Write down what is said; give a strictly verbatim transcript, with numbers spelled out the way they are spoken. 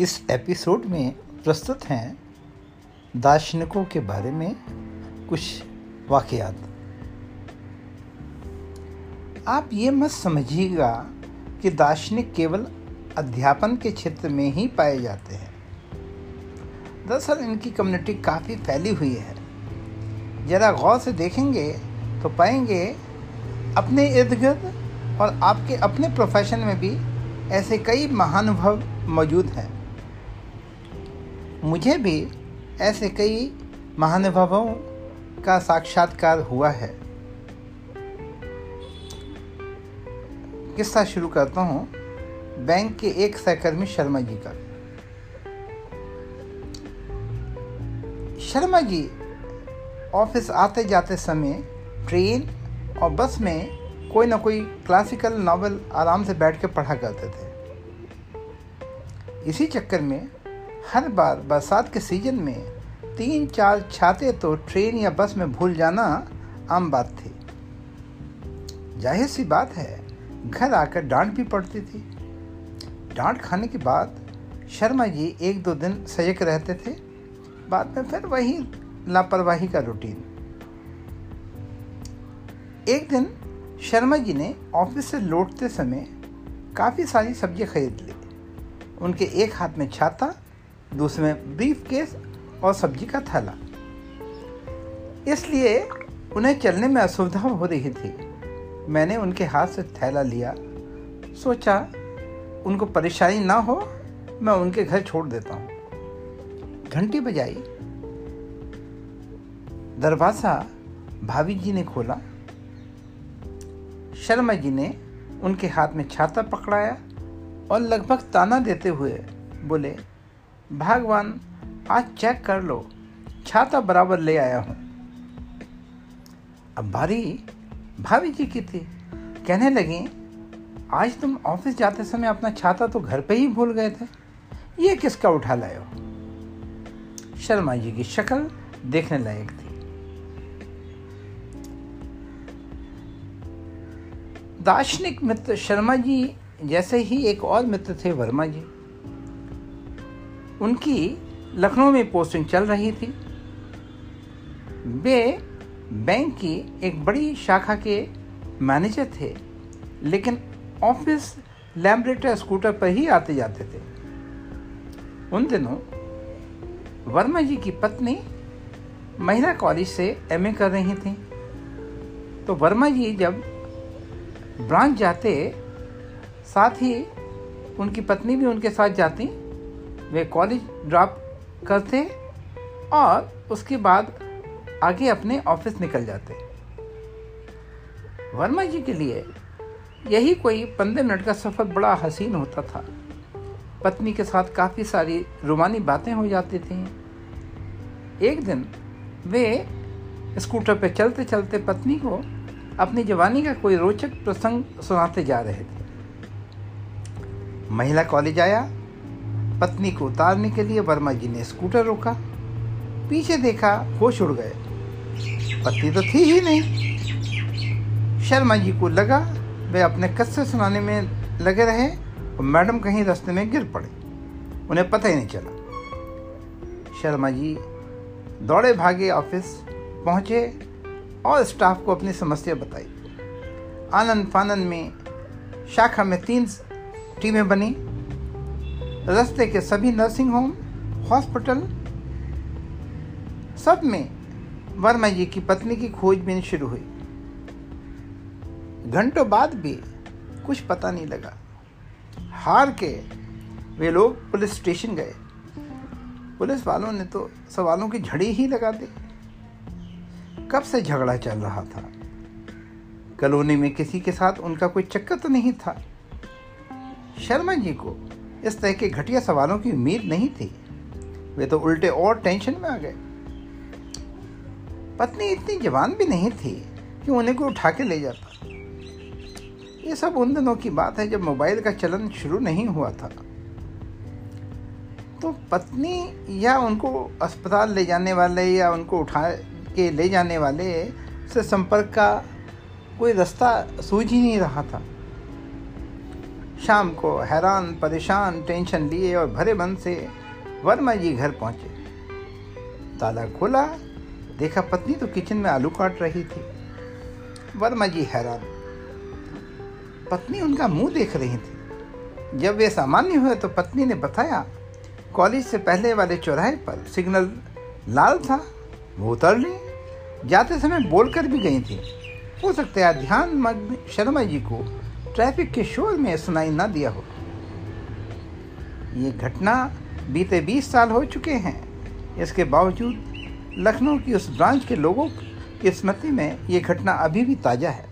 इस एपिसोड में प्रस्तुत हैं दार्शनिकों के बारे में कुछ वाकयात। आप ये मत समझिएगा कि दार्शनिक केवल अध्यापन के क्षेत्र में ही पाए जाते हैं। दरअसल इनकी कम्युनिटी काफ़ी फैली हुई है। ज़रा गौर से देखेंगे तो पाएंगे अपने इर्द गिर्द और आपके अपने प्रोफेशन में भी ऐसे कई महानुभाव मौजूद हैं। मुझे भी ऐसे कई महानुभावों का साक्षात्कार हुआ है। किस्सा शुरू करता हूँ बैंक के एक सहकर्मी शर्मा जी का। शर्मा जी ऑफिस आते जाते समय ट्रेन और बस में कोई ना कोई क्लासिकल नॉवेल आराम से बैठ के पढ़ा करते थे। इसी चक्कर में हर बार बरसात के सीजन में तीन चार छाते तो ट्रेन या बस में भूल जाना आम बात थी। जाहिर सी बात है, घर आकर डांट भी पड़ती थी। डांट खाने के बाद शर्मा जी एक दो दिन सजग रहते थे, बाद में फिर वही लापरवाही का रूटीन। एक दिन शर्मा जी ने ऑफिस से लौटते समय काफ़ी सारी सब्जियां खरीद ली। उनके एक हाथ में छाता, दूसरे में ब्रीफकेस और सब्जी का थैला, इसलिए उन्हें चलने में असुविधा हो रही थी। मैंने उनके हाथ से थैला लिया, सोचा उनको परेशानी ना हो मैं उनके घर छोड़ देता हूँ। घंटी बजाई, दरवाज़ा भाभी जी ने खोला। शर्मा जी ने उनके हाथ में छाता पकड़ाया और लगभग ताना देते हुए बोले, भगवान आज चेक कर लो, छाता बराबर ले आया हूँ। अब बारी भाभी जी की थी। कहने लगी, आज तुम ऑफिस जाते समय अपना छाता तो घर पे ही भूल गए थे, ये किसका उठा लाए हो। शर्मा जी की शक्ल देखने लायक थी। दार्शनिक मित्र शर्मा जी जैसे ही एक और मित्र थे वर्मा जी। उनकी लखनऊ में पोस्टिंग चल रही थी। वे बैंक की एक बड़ी शाखा के मैनेजर थे, लेकिन ऑफिस लैम्ब्रेटर स्कूटर पर ही आते जाते थे। उन दिनों वर्मा जी की पत्नी महिला कॉलेज से एमए कर रही थी, तो वर्मा जी जब ब्रांच जाते साथ ही उनकी पत्नी भी उनके साथ जाती। वे कॉलेज ड्रॉप करते और उसके बाद आगे अपने ऑफिस निकल जाते। वर्मा जी के लिए यही कोई पंद्रह मिनट का सफ़र बड़ा हसीन होता था। पत्नी के साथ काफ़ी सारी रोमानी बातें हो जाती थीं। एक दिन वे स्कूटर पर चलते चलते पत्नी को अपनी जवानी का कोई रोचक प्रसंग सुनाते जा रहे थे। महिला कॉलेज आया। पत्नी को उतारने के लिए वर्मा जी ने स्कूटर रोका। पीछे देखा, होश उड़ गए, पत्नी तो थी ही नहीं। शर्मा जी को लगा वे अपने किस्से सुनाने में लगे रहे और मैडम कहीं रास्ते में गिर पड़े, उन्हें पता ही नहीं चला। शर्मा जी दौड़े भागे ऑफिस पहुँचे और स्टाफ को अपनी समस्या बताई। आनन फानन में शाखा में तीन टीमें बनी। रास्ते के सभी नर्सिंग होम, हॉस्पिटल, सब में वर्मा जी की पत्नी की खोजबीन शुरू हुई। घंटों बाद भी कुछ पता नहीं लगा। हार के वे लोग पुलिस स्टेशन गए। पुलिस वालों ने तो सवालों की झड़ी ही लगा दी। कब से झगड़ा चल रहा था, कॉलोनी में किसी के साथ उनका कोई चक्कर तो नहीं था। शर्मा जी को इस तरह के घटिया सवालों की उम्मीद नहीं थी। वे तो उल्टे और टेंशन में आ गए। पत्नी इतनी जवान भी नहीं थी कि उन्हें कोई उठा के ले जाता। ये सब उन दिनों की बात है जब मोबाइल का चलन शुरू नहीं हुआ था। तो पत्नी या उनको अस्पताल ले जाने वाले या उनको उठा के ले जाने वाले से संपर्क का कोई रास्ता सूझ ही नहीं रहा था। शाम को हैरान परेशान टेंशन लिए और भरे मन से वर्मा जी घर पहुंचे। ताला खोला, देखा पत्नी तो किचन में आलू काट रही थी। वर्मा जी हैरान, पत्नी उनका मुंह देख रही थी। जब वे सामान्य हुए तो पत्नी ने बताया, कॉलेज से पहले वाले चौराहे पर सिग्नल लाल था, वो उतर ली, जाते समय बोल कर भी गई थी। हो सकता है ध्यान मग्न शर्मा जी को ट्रैफिक के शोर में सुनाई ना दिया हो। ये घटना बीते बीस साल हो चुके हैं। इसके बावजूद लखनऊ की उस ब्रांच के लोगों की स्मृति में ये घटना अभी भी ताज़ा है।